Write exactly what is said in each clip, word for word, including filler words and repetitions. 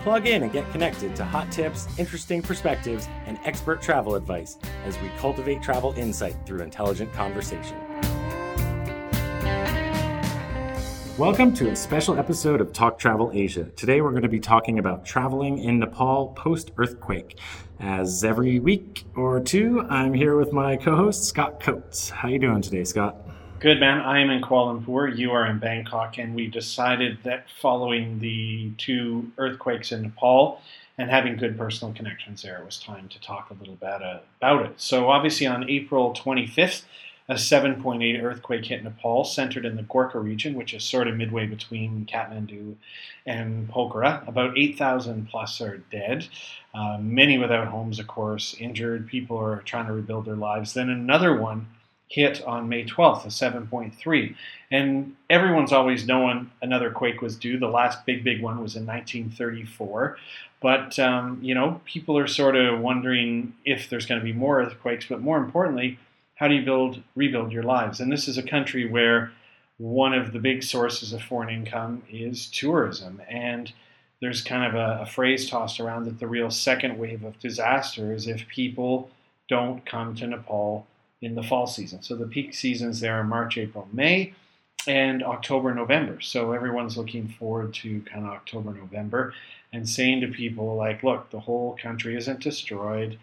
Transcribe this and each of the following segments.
Plug in and get connected to hot tips, interesting perspectives, and expert travel advice as we cultivate travel insight through intelligent conversation. Welcome to a special episode of Talk Travel Asia. Today we're going to be talking about traveling in Nepal post-earthquake. As every week or two, I'm here with my co-host, Scott Coates. How are you doing today, Scott? Good, man. I am in Kuala Lumpur, you are in Bangkok, and we decided that following the two earthquakes in Nepal and having good personal connections there, it was time to talk a little bit about it. So obviously on April twenty-fifth, a seven point eight earthquake hit Nepal, centered in the Gorkha region, which is sort of midway between Kathmandu and Pokhara. About eight thousand plus are dead, uh, many without homes, of course, injured. People are trying to rebuild their lives. Then another one hit on May twelfth, a seven point three. And everyone's always knowing another quake was due. The last big, big one was in nineteen thirty-four. But, um, you know, people are sort of wondering if there's going to be more earthquakes. But more importantly, how do you build, rebuild your lives? And this is a country where one of the big sources of foreign income is tourism. And there's kind of a, a phrase tossed around that the real second wave of disaster is if people don't come to Nepal in the fall season. So the peak seasons there are March, April, May, and October, November. So everyone's looking forward to kind of October, November, and saying to people like, look, the whole country isn't destroyed.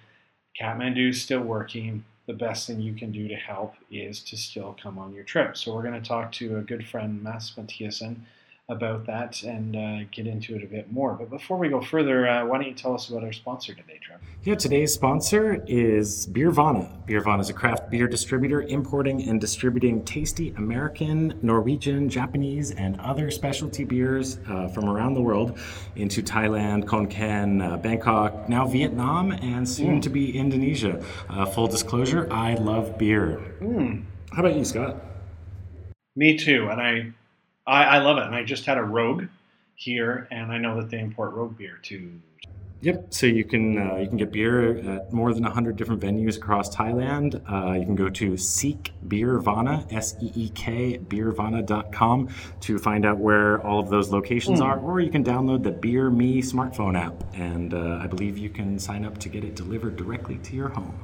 Kathmandu's still working. The best thing you can do to help is to still come on your trip. So we're going to talk to a good friend, Mads Mathiesen, about that and uh, get into it a bit more. But before we go further, uh, why don't you tell us about our sponsor today, Trevor? Yeah, today's sponsor is Beervana. Beervana is a craft beer distributor importing and distributing tasty American, Norwegian, Japanese, and other specialty beers uh, from around the world into Thailand, Khon Kaen, uh, Bangkok, now Vietnam, and soon mm. to be Indonesia. Uh, full disclosure, I love beer. Mm. How about you, Scott? Me too, and I... I love it, and I just had a Rogue here, and I know that they import Rogue beer too. Yep, so you can uh, you can get beer at more than one hundred different venues across Thailand. Uh, you can go to Seek Beervana, S E E K, beervana dot com to find out where all of those locations mm. are, or you can download the Beer Me smartphone app, and uh, I believe you can sign up to get it delivered directly to your home.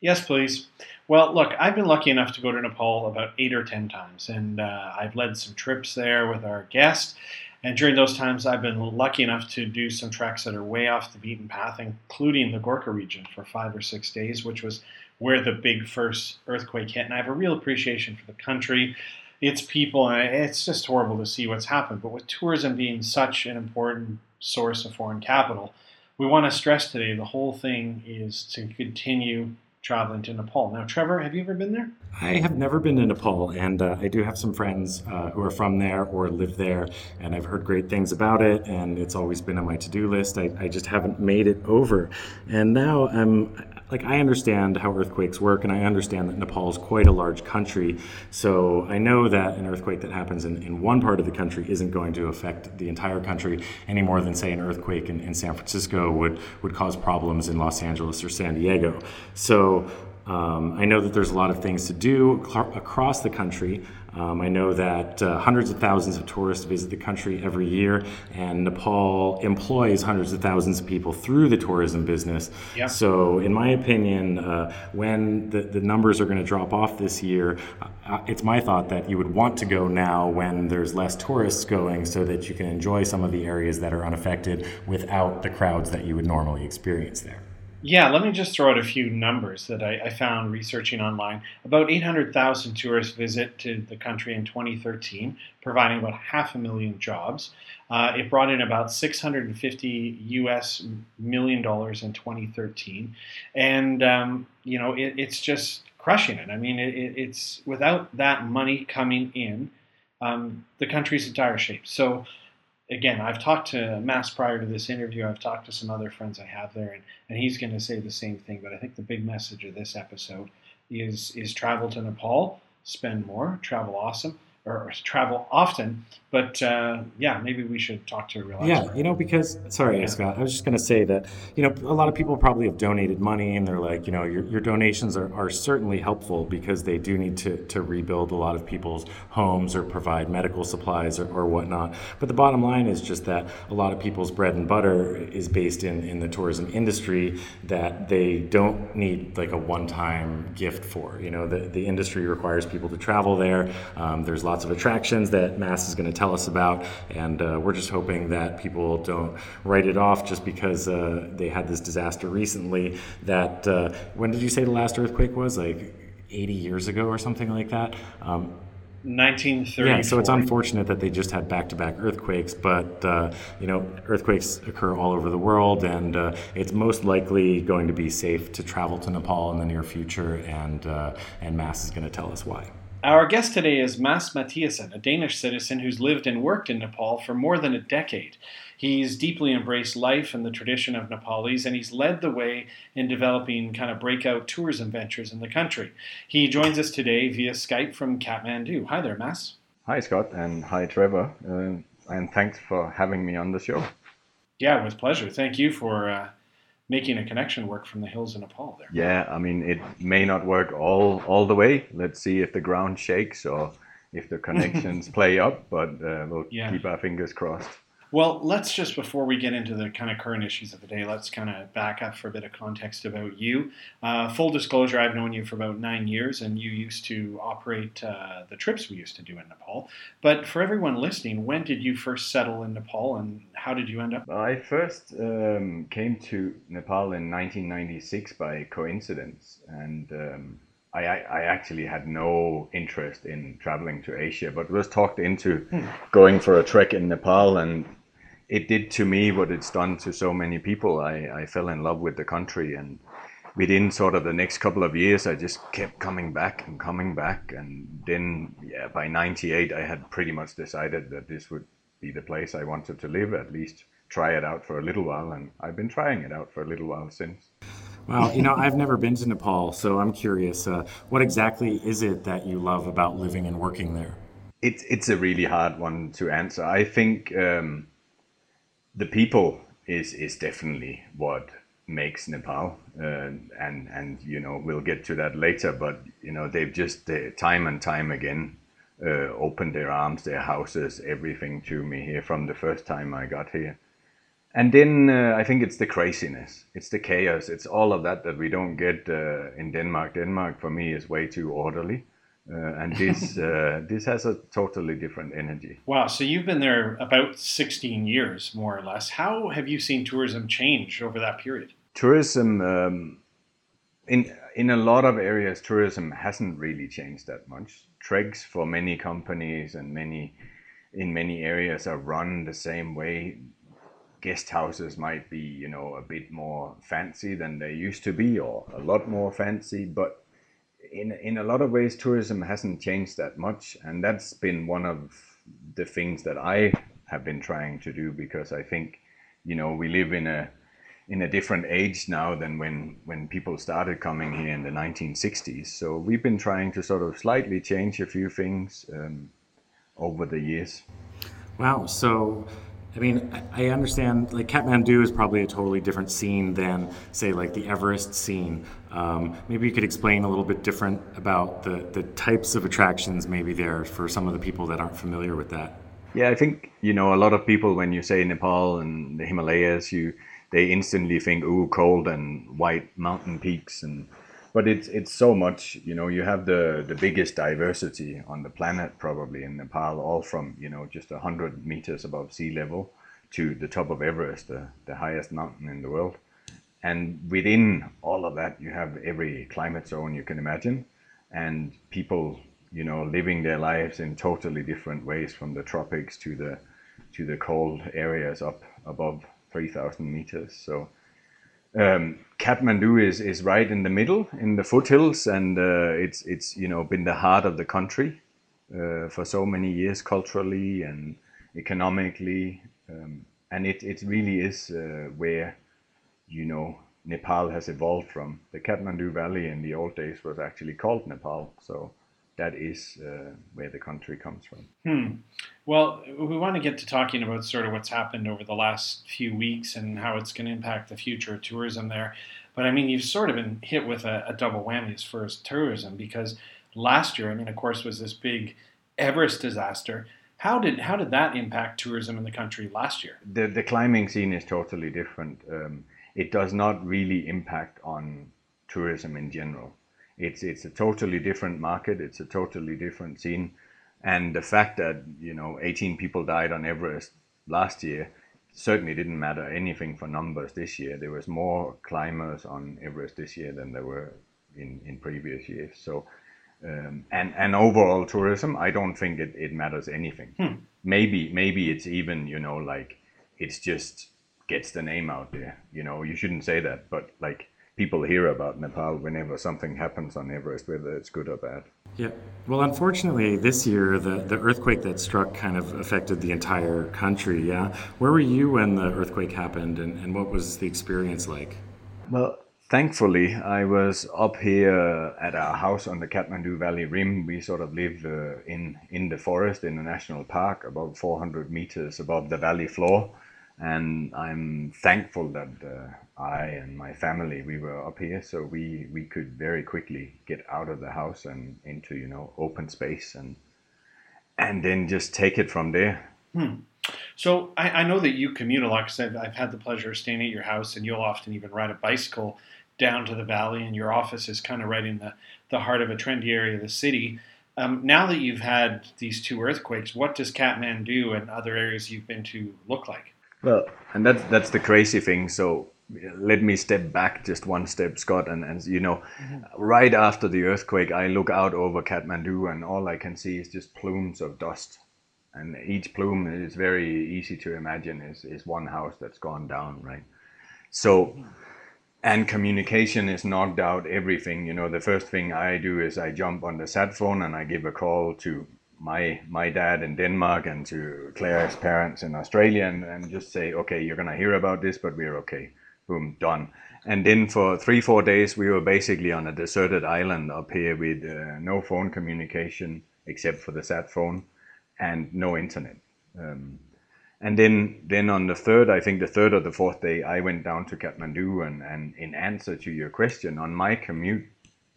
Yes, please. Well, look, I've been lucky enough to go to Nepal about eight or ten times, and uh, I've led some trips there with our guests, and during those times I've been lucky enough to do some treks that are way off the beaten path, including the Gorkha region for five or six days, which was where the big first earthquake hit, and I have a real appreciation for the country, its people, and it's just horrible to see what's happened, but with tourism being such an important source of foreign capital, we want to stress today the whole thing is to continue traveling to Nepal. Now, Trevor, have you ever been there? I have never been to Nepal, and uh, I do have some friends uh, who are from there or live there, and I've heard great things about it, and it's always been on my to-do list. I, I just haven't made it over. And now I'm like, I understand how earthquakes work, and I understand that Nepal is quite a large country, so I know that an earthquake that happens in, in one part of the country isn't going to affect the entire country any more than, say, an earthquake in, in San Francisco would, would cause problems in Los Angeles or San Diego. So Um, I know that there's a lot of things to do ac- across the country. Um, I know that uh, hundreds of thousands of tourists visit the country every year, and Nepal employs hundreds of thousands of people through the tourism business. Yep. So in my opinion, uh, when the, the numbers are going to drop off this year, uh, it's my thought that you would want to go now when there's less tourists going so that you can enjoy some of the areas that are unaffected without the crowds that you would normally experience there. Yeah, let me just throw out a few numbers that I, I found researching online. About eight hundred thousand tourists visited the country in twenty thirteen, providing about half a million jobs. Uh, it brought in about six hundred fifty U S million dollars in twenty thirteen. And, um, you know, it, it's just crushing it. I mean, it, it's without that money coming in, um, the country's in dire shape. So, again, I've talked to Mass prior to this interview. I've talked to some other friends I have there, and, and he's going to say the same thing. But I think the big message of this episode is is travel to Nepal, spend more, travel awesome, or, or travel often. But uh, yeah, maybe we should talk to a real Yeah, expert. You know, because, sorry, yeah. Scott, I was just going to say that, you know, a lot of people probably have donated money and they're like, you know, your, your donations are, are certainly helpful because they do need to, to rebuild a lot of people's homes or provide medical supplies or, or whatnot. But the bottom line is just that a lot of people's bread and butter is based in, in the tourism industry that they don't need like a one-time gift for. You know, the, the industry requires people to travel there. Um, there's lots of attractions that Mass is going to tell us about, and uh, we're just hoping that people don't write it off just because uh, they had this disaster recently that uh, when did you say the last earthquake was, like eighty years ago or something like that? Um, nineteen thirty. Yeah, so it's unfortunate that they just had back-to-back earthquakes, but uh, you know, earthquakes occur all over the world, and uh, it's most likely going to be safe to travel to Nepal in the near future, and uh, and Mass is going to tell us why. Our guest today is Mads Mathiesen, a Danish citizen who's lived and worked in Nepal for more than a decade. He's deeply embraced life and the tradition of Nepalis, and he's led the way in developing kind of breakout tourism ventures in the country. He joins us today via Skype from Kathmandu. Hi there, Mads. Hi, Scott, and hi, Trevor, uh, and thanks for having me on the show. Yeah, with pleasure. Thank you for Uh, making a connection work from the hills in Nepal there. Yeah, I mean, it may not work all all the way. Let's see if the ground shakes or if the connections play up, but uh, we'll yeah. keep our fingers crossed. Well, let's just, before we get into the kind of current issues of the day, let's kind of back up for a bit of context about you. Uh, full disclosure, I've known you for about nine years, and you used to operate uh, the trips we used to do in Nepal. But for everyone listening, when did you first settle in Nepal, and how did you end up? I first um, came to Nepal in nineteen ninety-six by coincidence, and um, I, I actually had no interest in traveling to Asia, but was talked into going for a trek in Nepal, and it did to me what it's done to so many people. I, I fell in love with the country, and within sort of the next couple of years, I just kept coming back and coming back. And then yeah, by ninety-eight, I had pretty much decided that this would be the place I wanted to live, at least try it out for a little while. And I've been trying it out for a little while since. Well, you know, I've never been to Nepal, so I'm curious, uh, what exactly is it that you love about living and working there? It's, it's a really hard one to answer. I think... Um, The people is, is definitely what makes Nepal, uh, and, and, you know, we'll get to that later, but, you know, they've just uh, time and time again uh, opened their arms, their houses, everything to me here from the first time I got here. And then uh, I think it's the craziness, it's the chaos, it's all of that that we don't get uh, in Denmark. Denmark, for me, is way too orderly. Uh, and this uh, this has a totally different energy. Wow, so you've been there about sixteen years, more or less. How have you seen tourism change over that period? Tourism, um, in in a lot of areas, tourism hasn't really changed that much. Treks for many companies and many in many areas are run the same way. Guest houses might be, you know, a bit more fancy than they used to be, or a lot more fancy, but In in a lot of ways, tourism hasn't changed that much, and that's been one of the things that I have been trying to do, because I think, you know, we live in a in a different age now than when, when people started coming here in the nineteen sixties. So we've been trying to sort of slightly change a few things um, over the years. Wow. So, I mean, I understand, like, Kathmandu is probably a totally different scene than, say, like the Everest scene. Um, maybe you could explain a little bit different about the, the types of attractions maybe there for some of the people that aren't familiar with that. Yeah, I think, you know, a lot of people, when you say Nepal and the Himalayas, you they instantly think, ooh, cold and white mountain peaks. and But it's it's so much, you know, you have the, the biggest diversity on the planet probably in Nepal, all from, you know, just one hundred meters above sea level to the top of Everest, the, the highest mountain in the world. And within all of that, you have every climate zone you can imagine, and people, you know, living their lives in totally different ways, from the tropics to the to the cold areas up above three thousand meters. So Um, Kathmandu is, is right in the middle, in the foothills, and uh, it's it's you know been the heart of the country uh, for so many years, culturally and economically, um, and it, it really is uh, where, you know, Nepal has evolved from. The Kathmandu Valley in the old days was actually called Nepal, so that is uh, where the country comes from. Hmm. Well, we want to get to talking about sort of what's happened over the last few weeks and how it's going to impact the future of tourism there. But I mean, you've sort of been hit with a, a double whammy as far as tourism, because last year, I mean, of course, was this big Everest disaster. How did how did that impact tourism in the country last year? The the climbing scene is totally different. Um, it does not really impact on tourism in general. It's it's a totally different market. It's a totally different scene, and the fact that, you know, eighteen people died on Everest last year certainly didn't matter anything for numbers this year. There was more climbers on Everest this year than there were in in previous years. So. Um, and, and overall tourism, I don't think it, it matters anything. Hmm. Maybe maybe it's even, you know, like, it's just gets the name out there. You know, you shouldn't say that, but like, people hear about Nepal whenever something happens on Everest, whether it's good or bad. Yeah. Well, unfortunately, this year, the, the earthquake that struck kind of affected the entire country, yeah? Where were you when the earthquake happened, and, and what was the experience like? Well, thankfully, I was up here at our house on the Kathmandu Valley rim. We sort of live uh, in, in the forest in the national park, about four hundred meters above the valley floor. And I'm thankful that uh, I and my family, we were up here, so we, we could very quickly get out of the house and into, you know, open space, and and then just take it from there. Hmm. So I, I know that you commute a lot, because I've, I've had the pleasure of staying at your house, and you'll often even ride a bicycle down to the valley, and your office is kind of right in the, the heart of a trendy area of the city. Um, now that you've had these two earthquakes, what does Kathmandu and other areas you've been to look like? Well, and that's, that's the crazy thing. So let me step back just one step, Scott, and, and you know, mm-hmm. right after the earthquake, I look out over Kathmandu, and all I can see is just plumes of dust. And each plume is very easy to imagine is, is one house that's gone down, right? So, and communication is knocked out, everything. You know, the first thing I do is I jump on the sat phone and I give a call to my my dad in Denmark and to Claire's parents in Australia, and, and just say, okay, you're going to hear about this, but we're okay. Boom, done. And then for three, four days, we were basically on a deserted island up here with uh, no phone communication except for the sat phone. And no internet. Um, and then then on the third, I think the third or the fourth day, I went down to Kathmandu, and, and in answer to your question, on my commute,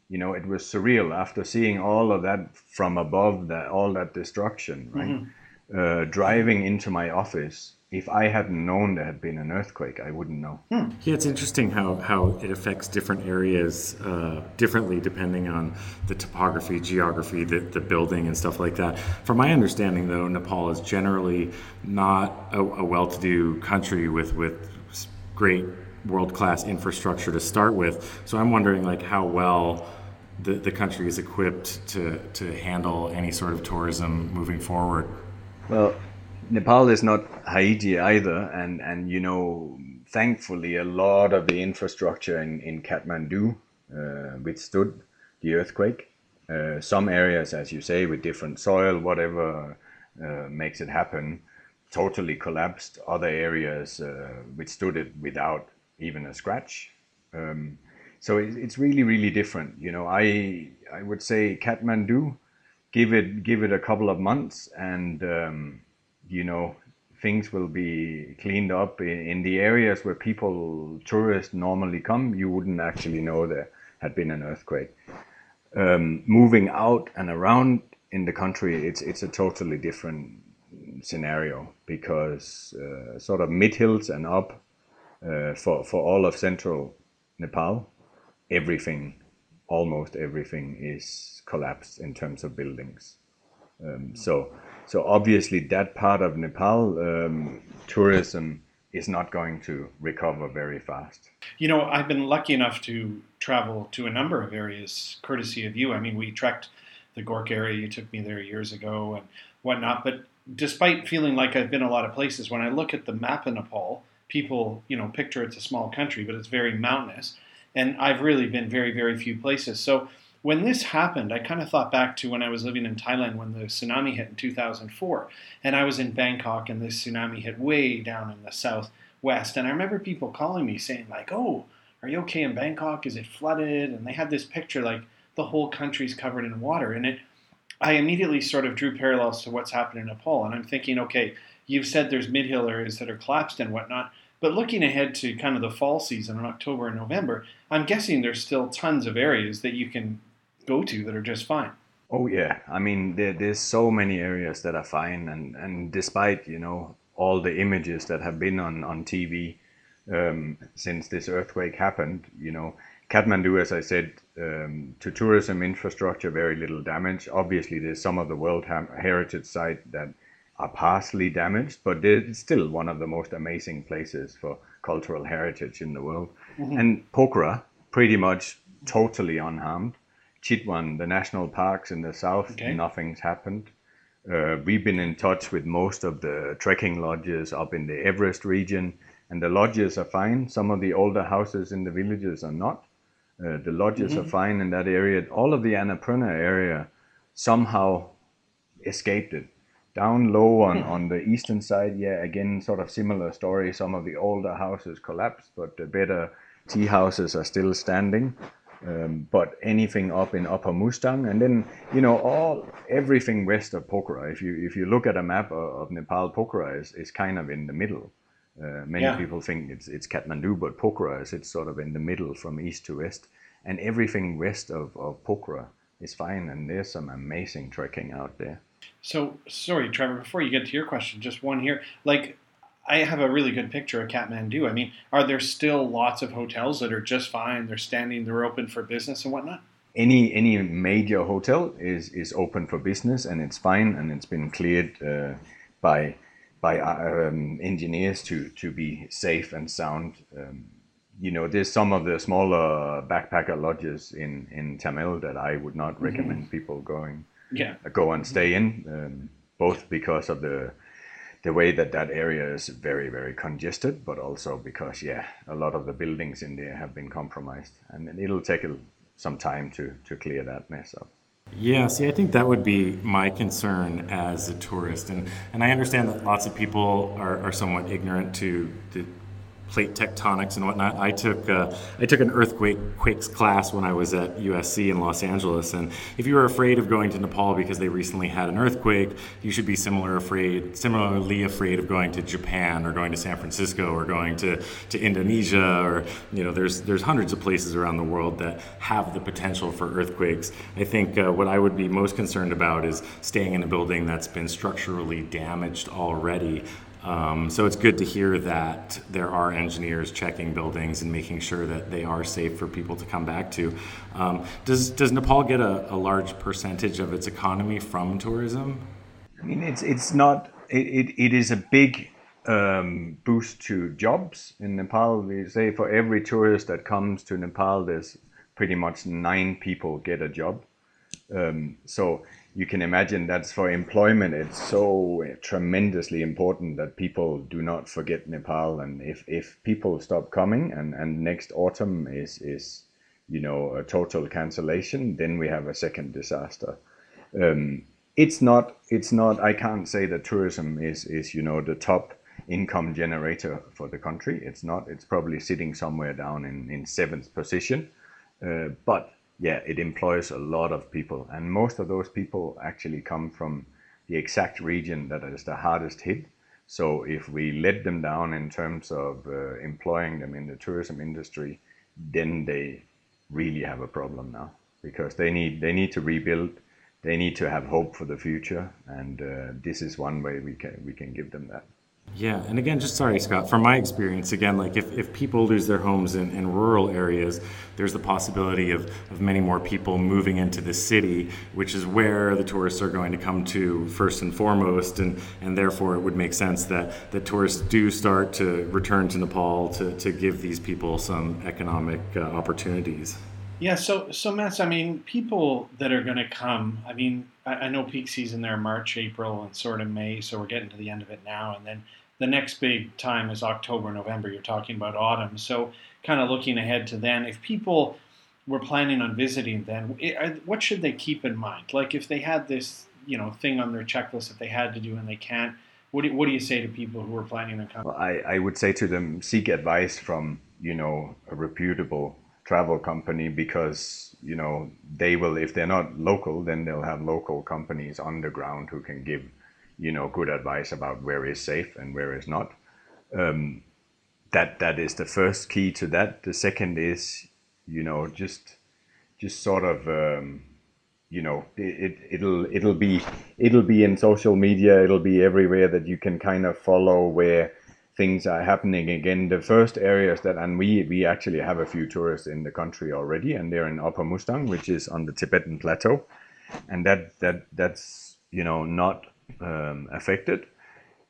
you know, it was surreal after seeing all of that from above, that all that destruction, right? Mm-hmm. Uh, driving into my office, if I hadn't known there had been an earthquake, I wouldn't know. Hmm. Yeah, it's interesting how, how it affects different areas uh, differently depending on the topography, geography, the, the building and stuff like that. From my understanding, though, Nepal is generally not a, a well-to-do country with, with great world-class infrastructure to start with. So I'm wondering, like, how well the, the country is equipped to, to handle any sort of tourism moving forward. Well, Nepal is not Haiti either, and, and you know, thankfully a lot of the infrastructure in, in Kathmandu uh, withstood the earthquake. Uh, some areas, as you say, with different soil, whatever uh, makes it happen, totally collapsed. Other areas uh, withstood it without even a scratch. Um, so it, it's really, really different. You know, I I would say Kathmandu, give it give it a couple of months, and um, you know, things will be cleaned up in, in the areas where people, tourists normally come. You wouldn't actually know there had been an earthquake. Um, moving out and around in the country, it's it's a totally different scenario, because uh, sort of mid-hills and up uh, for, for all of central Nepal, everything, almost everything is collapsed in terms of buildings. Um, so, so obviously that part of Nepal, um, tourism is not going to recover very fast. You know, I've been lucky enough to travel to a number of areas courtesy of you. I mean, we trekked the Gorkha area, you took me there years ago and whatnot, but despite feeling like I've been a lot of places, when I look at the map in Nepal, people, you know, picture it's a small country, but it's very mountainous, and I've really been very, very few places. So when this happened, I kind of thought back to when I was living in Thailand when the tsunami hit in two thousand four. And I was in Bangkok and this tsunami hit way down in the southwest. And I remember people calling me saying like, oh, are you okay in Bangkok? Is it flooded? And they had this picture like the whole country's covered in water. And it, I immediately sort of drew parallels to what's happened in Nepal. And I'm thinking, okay, you've said there's mid-hill areas that are collapsed and whatnot. But looking ahead to kind of the fall season in October and November, I'm guessing there's still tons of areas that you can go to that are just fine. Oh, yeah. I mean, there, there's so many areas that are fine. And, and despite, you know, all the images that have been on, on T V um, since this earthquake happened, you know, Kathmandu, as I said, um, to tourism infrastructure, very little damage. Obviously, there's some of the World Heritage Site that are partially damaged, but it's still one of the most amazing places for cultural heritage in the world. Mm-hmm. And Pokhara, pretty much totally unharmed. Chitwan, the national parks in the south, okay. Nothing's happened. Uh, we've been in touch with most of the trekking lodges up in the Everest region, and the lodges are fine. Some of the older houses in the villages are not. Uh, the lodges mm-hmm. are fine in that area. All of the Annapurna area somehow escaped it. Down low on, mm-hmm. on the eastern side, yeah, again, sort of similar story. Some of the older houses collapsed, but the better tea houses are still standing. Um, but anything up in Upper Mustang, and then you know all everything west of Pokhara. If you if you look at a map of, of Nepal, Pokhara is, is kind of in the middle. Uh, many yeah. people think it's it's Kathmandu, but Pokhara is it's sort of in the middle from east to west, and everything west of, of Pokhara is fine. And there's some amazing trekking out there. So sorry, Trevor. Before you get to your question, just one here, like. I have a really good picture of Kathmandu. I mean, are there still lots of hotels that are just fine? They're standing, they're open for business and whatnot? Any any major hotel is, is open for business and it's fine and it's been cleared uh, by by um, engineers to, to be safe and sound. Um, you know, there's some of the smaller backpacker lodges in, in Tamil that I would not recommend mm-hmm. people going yeah. uh, go and stay in, um, both because of the the way that that area is very, very congested, but also because, yeah, a lot of the buildings in there have been compromised. And it'll take some time to, to clear that mess up. Yeah, see, I think that would be my concern as a tourist. And and I understand that lots of people are, are somewhat ignorant to the plate tectonics and whatnot. I took uh, I took an earthquake quakes class when I was at U S C in Los Angeles. And if you were afraid of going to Nepal because they recently had an earthquake, you should be similar afraid, similarly afraid of going to Japan or going to San Francisco or going to, to Indonesia or you know there's there's hundreds of places around the world that have the potential for earthquakes. I think uh, what I would be most concerned about is staying in a building that's been structurally damaged already. Um, so it's good to hear that there are engineers checking buildings and making sure that they are safe for people to come back to. Um, does does Nepal get a, a large percentage of its economy from tourism? I mean, it's it's not it it, it is a big um, boost to jobs in Nepal. We say for every tourist that comes to Nepal, there's pretty much nine people get a job. Um, so. You can imagine that's for employment. It's so tremendously important that people do not forget Nepal. And if, if people stop coming and, and next autumn is, is, you know, a total cancellation, then we have a second disaster. Um, it's not, it's not, I can't say that tourism is, is, you know, the top income generator for the country. It's not, it's probably sitting somewhere down in, in seventh position. Uh, but yeah, it employs a lot of people, and most of those people actually come from the exact region that is the hardest hit. So if we let them down in terms of uh, employing them in the tourism industry, then they really have a problem now, because they need they need to rebuild, they need to have hope for the future, and uh, this is one way we can we can give them that. Yeah, and again, just sorry, Scott, from my experience, again, like if, if people lose their homes in, in rural areas, there's the possibility of, of many more people moving into the city, which is where the tourists are going to come to first and foremost. And, and therefore, it would make sense that the tourists do start to return to Nepal to, to give these people some economic uh, opportunities. Yeah, so, so Mads, I mean, people that are going to come, I mean, I, I know peak season there, March, April, and sort of May, so we're getting to the end of it now, and then the next big time is October, November. You're talking about autumn. So kind of looking ahead to then, if people were planning on visiting then, what should they keep in mind? Like if they had this, you know, thing on their checklist that they had to do and they can't, what do, what do you say to people who are planning on coming? Well, I, I would say to them, seek advice from you know, a reputable travel company, because, you know, they will, if they're not local, then they'll have local companies on the ground who can give, you know, good advice about where is safe and where is not. Um, that that is the first key to that. The second is, you know, just just sort of, um, you know, it, it it'll it'll be it'll be in social media. It'll be everywhere that you can kind of follow where things are happening. Again, the first areas that, and we we actually have a few tourists in the country already, and they're in Upper Mustang, which is on the Tibetan plateau, and that that that's, you know, not um, affected,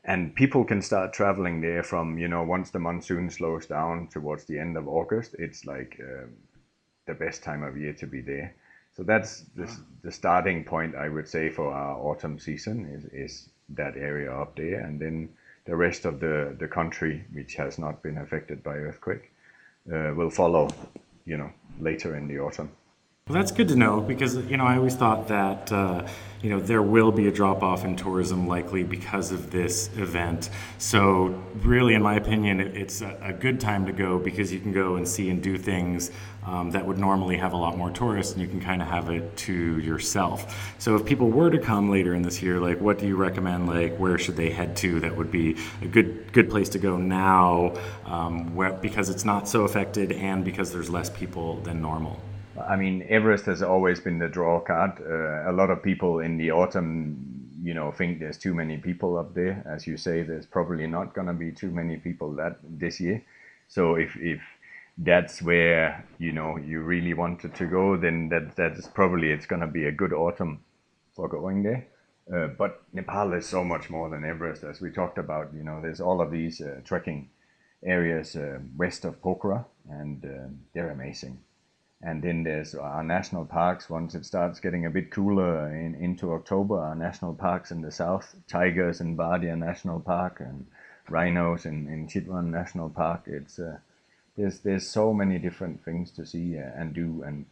and people can start traveling there from, you know, once the monsoon slows down towards the end of August, it's like uh, the best time of year to be there. So that's the, the starting point, I would say, for our autumn season is is that area up there, and then the rest of the, the country, which has not been affected by earthquake, uh, will follow, you know, later in the autumn. Well, that's good to know, because, you know, I always thought that, uh, you know, there will be a drop-off in tourism likely because of this event. So really, in my opinion, it's a good time to go, because you can go and see and do things um, that would normally have a lot more tourists, and you can kind of have it to yourself. So if people were to come later in this year, like, what do you recommend? Like, where should they head to that would be a good good place to go now, um, where, because it's not so affected and because there's less people than normal? I mean, Everest has always been the draw card. Uh, a lot of people in the autumn, you know, think there's too many people up there. As you say, there's probably not going to be too many people that this year. So if if that's where, you know, you really wanted to go, then that that's probably, it's going to be a good autumn for going there. Uh, but Nepal is so much more than Everest, as we talked about. You know, there's all of these uh, trekking areas uh, west of Pokhara, and uh, they're amazing. And then there's our national parks. Once it starts getting a bit cooler in, into October, our national parks in the south, tigers in Bardia National Park and rhinos in, in Chitwan National Park. It's uh, there's there's so many different things to see and do, and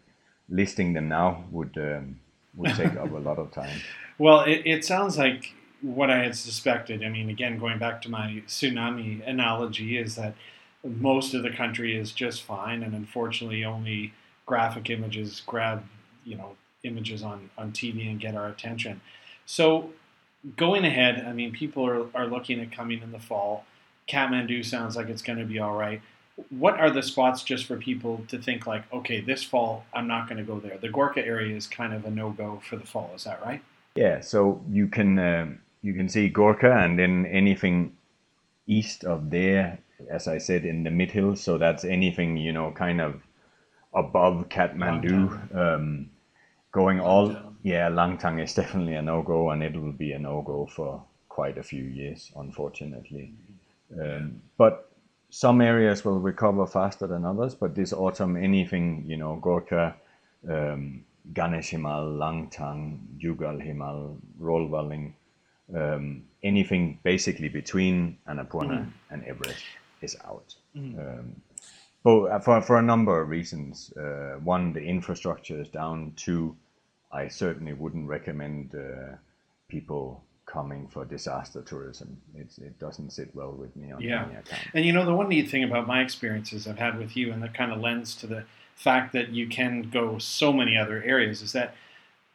listing them now would um, would take up a lot of time. Well, it, it sounds like what I had suspected. I mean, again, going back to my tsunami analogy, is that most of the country is just fine, and unfortunately only graphic images grab, you know, images on, on T V and get our attention. So going ahead, I mean, people are, are looking at coming in the fall. Kathmandu sounds like it's going to be all right. What are the spots just for people to think like, okay, this fall, I'm not going to go there? The Gorkha area is kind of a no-go for the fall. Is that right? Yeah. So you can, uh, you can see Gorkha, and then anything east of there, as I said, in the mid-hills. So that's anything, you know, kind of above Kathmandu, um, going all, yeah, Langtang is definitely a no-go, and it will be a no-go for quite a few years, unfortunately. Um, but some areas will recover faster than others, but this autumn, anything, you know, Gorkha, um, Ganesh Himal, Langtang, Yugal Himal, Rolvaling, um, anything basically between Annapurna mm-hmm. and Everest is out. Mm-hmm. Um, But for for a number of reasons. Uh, one, the infrastructure is down. Two, I certainly wouldn't recommend uh, people coming for disaster tourism. It's, it doesn't sit well with me on yeah. any account. And you know, the one neat thing about my experiences I've had with you, and that kind of lends to the fact that you can go so many other areas, is that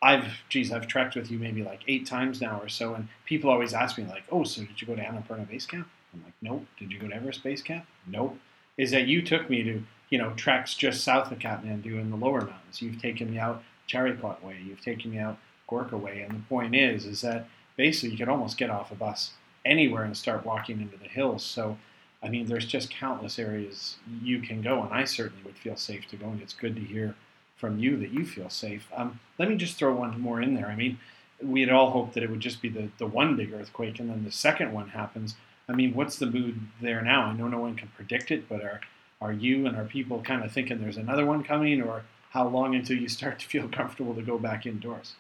I've, geez, I've trekked with you maybe like eight times now or so, and people always ask me like, oh, so did you go to Annapurna Base Camp? I'm like, nope. Did you go to Everest Base Camp? Nope. Is that you took me to, you know, tracks just south of Kathmandu in the lower mountains. You've taken me out Charikot way. You've taken me out Gorkha way. And the point is, is that basically you can almost get off a bus anywhere and start walking into the hills. So, I mean, there's just countless areas you can go, and I certainly would feel safe to go. And it's good to hear from you that you feel safe. Um, let me just throw one more in there. I mean, we had all hoped that it would just be the, the one big earthquake, and then the second one happens. I mean, what's the mood there now? I know no one can predict it, but are are you and are people kind of thinking there's another one coming, or how long until you start to feel comfortable to go back indoors?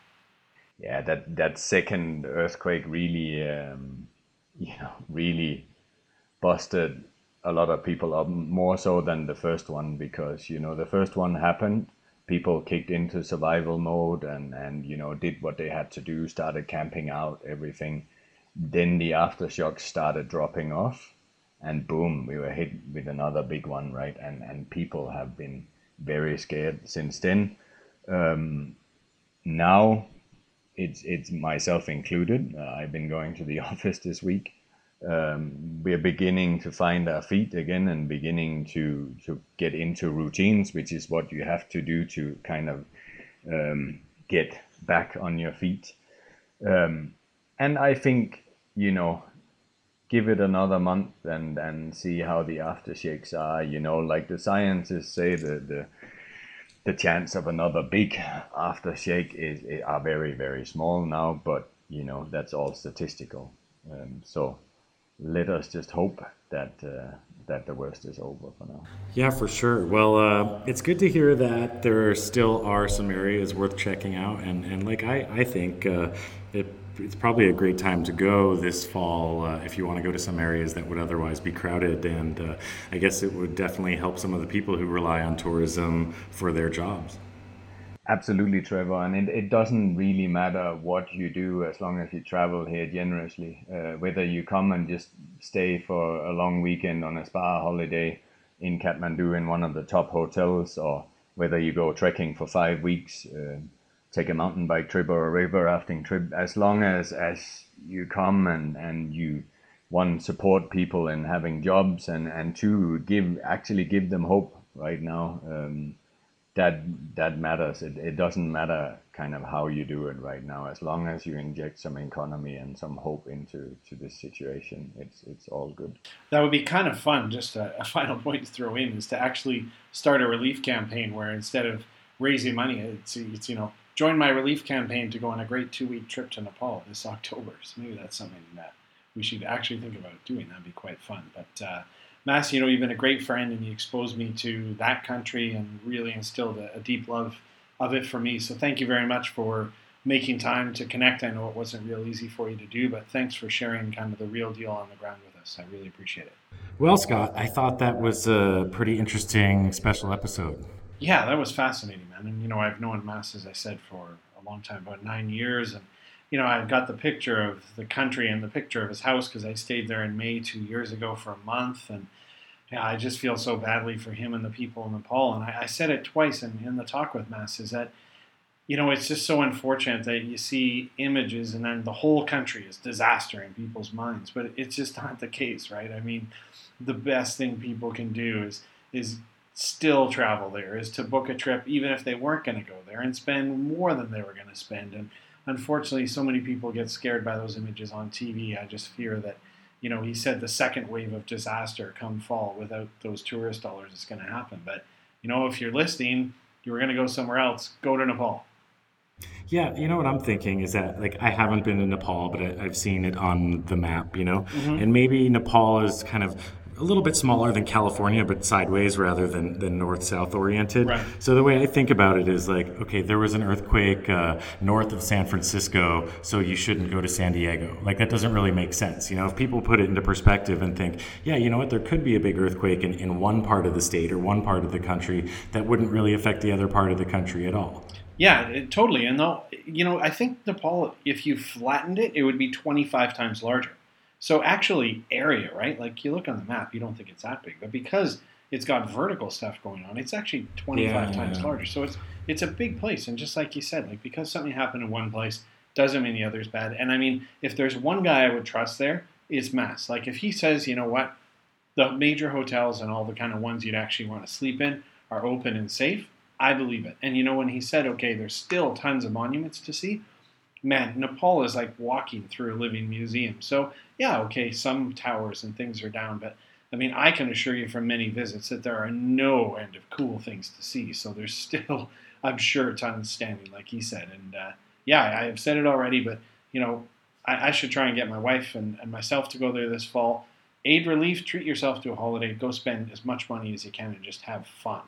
Yeah, that, that second earthquake really, um, you know, really busted a lot of people up, more so than the first one, because, you know, the first one happened, people kicked into survival mode and, and you know, did what they had to do, started camping out, everything. Then the aftershocks started dropping off, and boom, we were hit with another big one, right? And and people have been very scared since then. Um, now, it's it's myself included. Uh, I've been going to the office this week. Um, we're beginning to find our feet again and beginning to to get into routines, which is what you have to do to kind of um, get back on your feet. Um, and I think, you know, give it another month and, and see how the aftershakes are. You know, like the scientists say, the the, the chance of another big aftershake is, is are very, very small now, but, you know, that's all statistical. Um, so let us just hope that uh, that the worst is over for now. Yeah, for sure. Well, uh, it's good to hear that there still are some areas worth checking out. And, and like I, I think uh, it it's probably a great time to go this fall uh, if you want to go to some areas that would otherwise be crowded. And uh, I guess it would definitely help some of the people who rely on tourism for their jobs. Absolutely, Trevor. And it, it doesn't really matter what you do as long as you travel here generously. Uh, whether you come and just stay for a long weekend on a spa holiday in Kathmandu in one of the top hotels, or whether you go trekking for five weeks, uh, take a mountain bike trip or a river rafting trip, as long as, as you come and, and you, one, support people in having jobs, and, and two, give actually give them hope right now. Um, That that matters. It it doesn't matter kind of how you do it right now. As long as you inject some economy and some hope into to this situation, it's it's all good. That would be kind of fun. Just a, a final point to throw in is to actually start a relief campaign where instead of raising money, it's it's you know join my relief campaign to go on a great two week trip to Nepal this October. So maybe that's something that we should actually think about doing. That'd be quite fun. But. Uh, Mads, you know, you've been a great friend, and you exposed me to that country and really instilled a, a deep love of it for me. So thank you very much for making time to connect. I know it wasn't real easy for you to do, but thanks for sharing kind of the real deal on the ground with us. I really appreciate it. Well, Scott, I thought that was a pretty interesting special episode. Yeah, that was fascinating, man. And, you know, I've known Mads, as I said, for a long time, about nine years. And, you know, I've got the picture of the country and the picture of his house because I stayed there in May two years ago for a month. And yeah, I just feel so badly for him and the people in Nepal. And I, I said it twice in, in the talk with Mads, is that, you know, it's just so unfortunate that you see images and then the whole country is disaster in people's minds. But it's just not the case, right? I mean, the best thing people can do is is still travel there, is to book a trip even if they weren't going to go there and spend more than they were going to spend. And unfortunately, so many people get scared by those images on T V. I just fear that, you know, he said the second wave of disaster come fall without those tourist dollars is going to happen. But, you know, if you're listening, you were going to go somewhere else, go to Nepal. Yeah, you know what I'm thinking is that, like, I haven't been to Nepal, but I, I've seen it on the map, you know, mm-hmm. and maybe Nepal is kind of a little bit smaller than California, but sideways rather than, than north-south oriented. Right. So the way I think about it is like, okay, there was an earthquake uh, north of San Francisco, so you shouldn't go to San Diego. Like, that doesn't really make sense. You know, if people put it into perspective and think, yeah, you know what, there could be a big earthquake in, in one part of the state or one part of the country that wouldn't really affect the other part of the country at all. Yeah, it, totally. And though, you know, I think Nepal, if you flattened it, it would be twenty-five times larger. So actually area, right? Like you look on the map, you don't think it's that big, but because it's got vertical stuff going on, it's actually twenty-five yeah, times yeah. larger. So it's it's a big place. And just like you said, like because something happened in one place doesn't mean the other's bad. And I mean, if there's one guy I would trust there, it's Mads. Like if he says, you know what, the major hotels and all the kind of ones you'd actually want to sleep in are open and safe, I believe it. And you know, when he said, okay, there's still tons of monuments to see, man, Nepal is like walking through a living museum. So yeah, okay, some towers and things are down, but I mean, I can assure you from many visits that there are no end of cool things to see. So there's still, I'm sure, tons standing, like he said. And uh, yeah, I have said it already, but you know, I, I should try and get my wife and, and myself to go there this fall. Aid relief, treat yourself to a holiday, go spend as much money as you can and just have fun.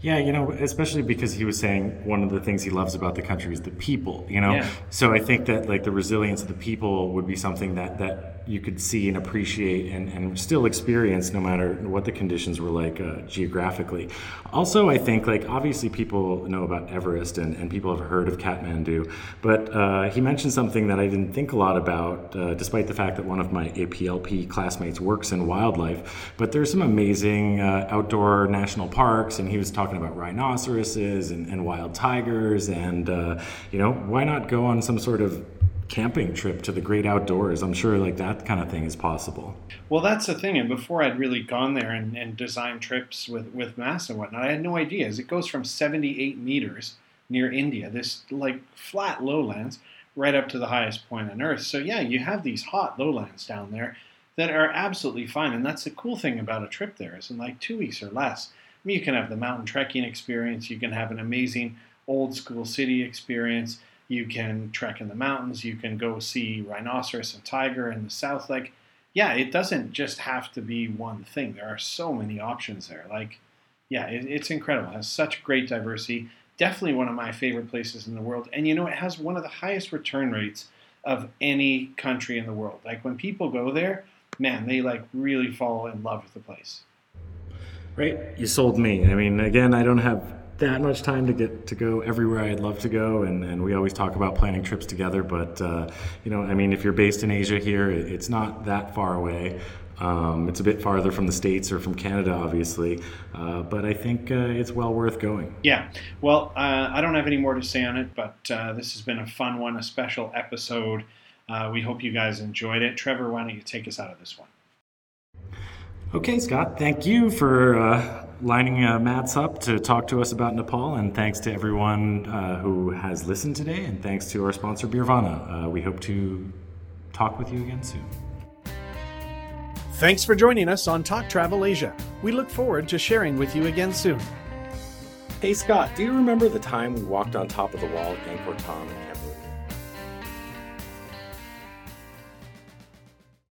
Yeah, you know, especially because he was saying one of the things he loves about the country is the people, you know. Yeah. So I think that like the resilience of the people would be something that, that you could see and appreciate and, and still experience no matter what the conditions were like uh, geographically. Also, I think, like, obviously people know about Everest and, and people have heard of Kathmandu, but uh, he mentioned something that I didn't think a lot about, uh, despite the fact that one of my A P L P classmates works in wildlife, but there's some amazing uh, outdoor national parks, and he was talking about rhinoceroses and, and wild tigers, and, uh, you know, why not go on some sort of camping trip to the great outdoors? I'm sure like that kind of thing is possible. Well, that's the thing. And before I'd really gone there and, and designed trips with, with Mass and whatnot, I had no idea. It goes from seventy-eight meters near India, this like flat lowlands, right up to the highest point on Earth. So yeah, you have these hot lowlands down there that are absolutely fine. And that's the cool thing about a trip there is in like two weeks or less, I mean, you can have the mountain trekking experience. You can have an amazing old school city experience. You can trek in the mountains. You can go see rhinoceros and tiger in the south. Like, yeah, it doesn't just have to be one thing. There are so many options there. Like, yeah, it, it's incredible. It has such great diversity. Definitely one of my favorite places in the world. And, you know, it has one of the highest return rates of any country in the world. Like, when people go there, man, they, like, really fall in love with the place. Right. You sold me. I mean, again, I don't have that much time to get to go everywhere I'd love to go, and, and we always talk about planning trips together, but uh, you know, I mean, if you're based in Asia here, it's not that far away. Um, it's a bit farther from the States or from Canada, obviously, uh, but I think uh, it's well worth going. Yeah, well, uh, I don't have any more to say on it, but uh, this has been a fun one, a special episode. Uh, we hope you guys enjoyed it. Trevor, why don't you take us out of this one? Okay, Scott, thank you for uh, lining uh, Mads up to talk to us about Nepal, and thanks to everyone uh, who has listened today, and thanks to our sponsor, Beervana. Uh, we hope to talk with you again soon. Thanks for joining us on Talk Travel Asia. We look forward to sharing with you again soon. Hey, Scott, do you remember the time we walked on top of the wall at Angkor Thom?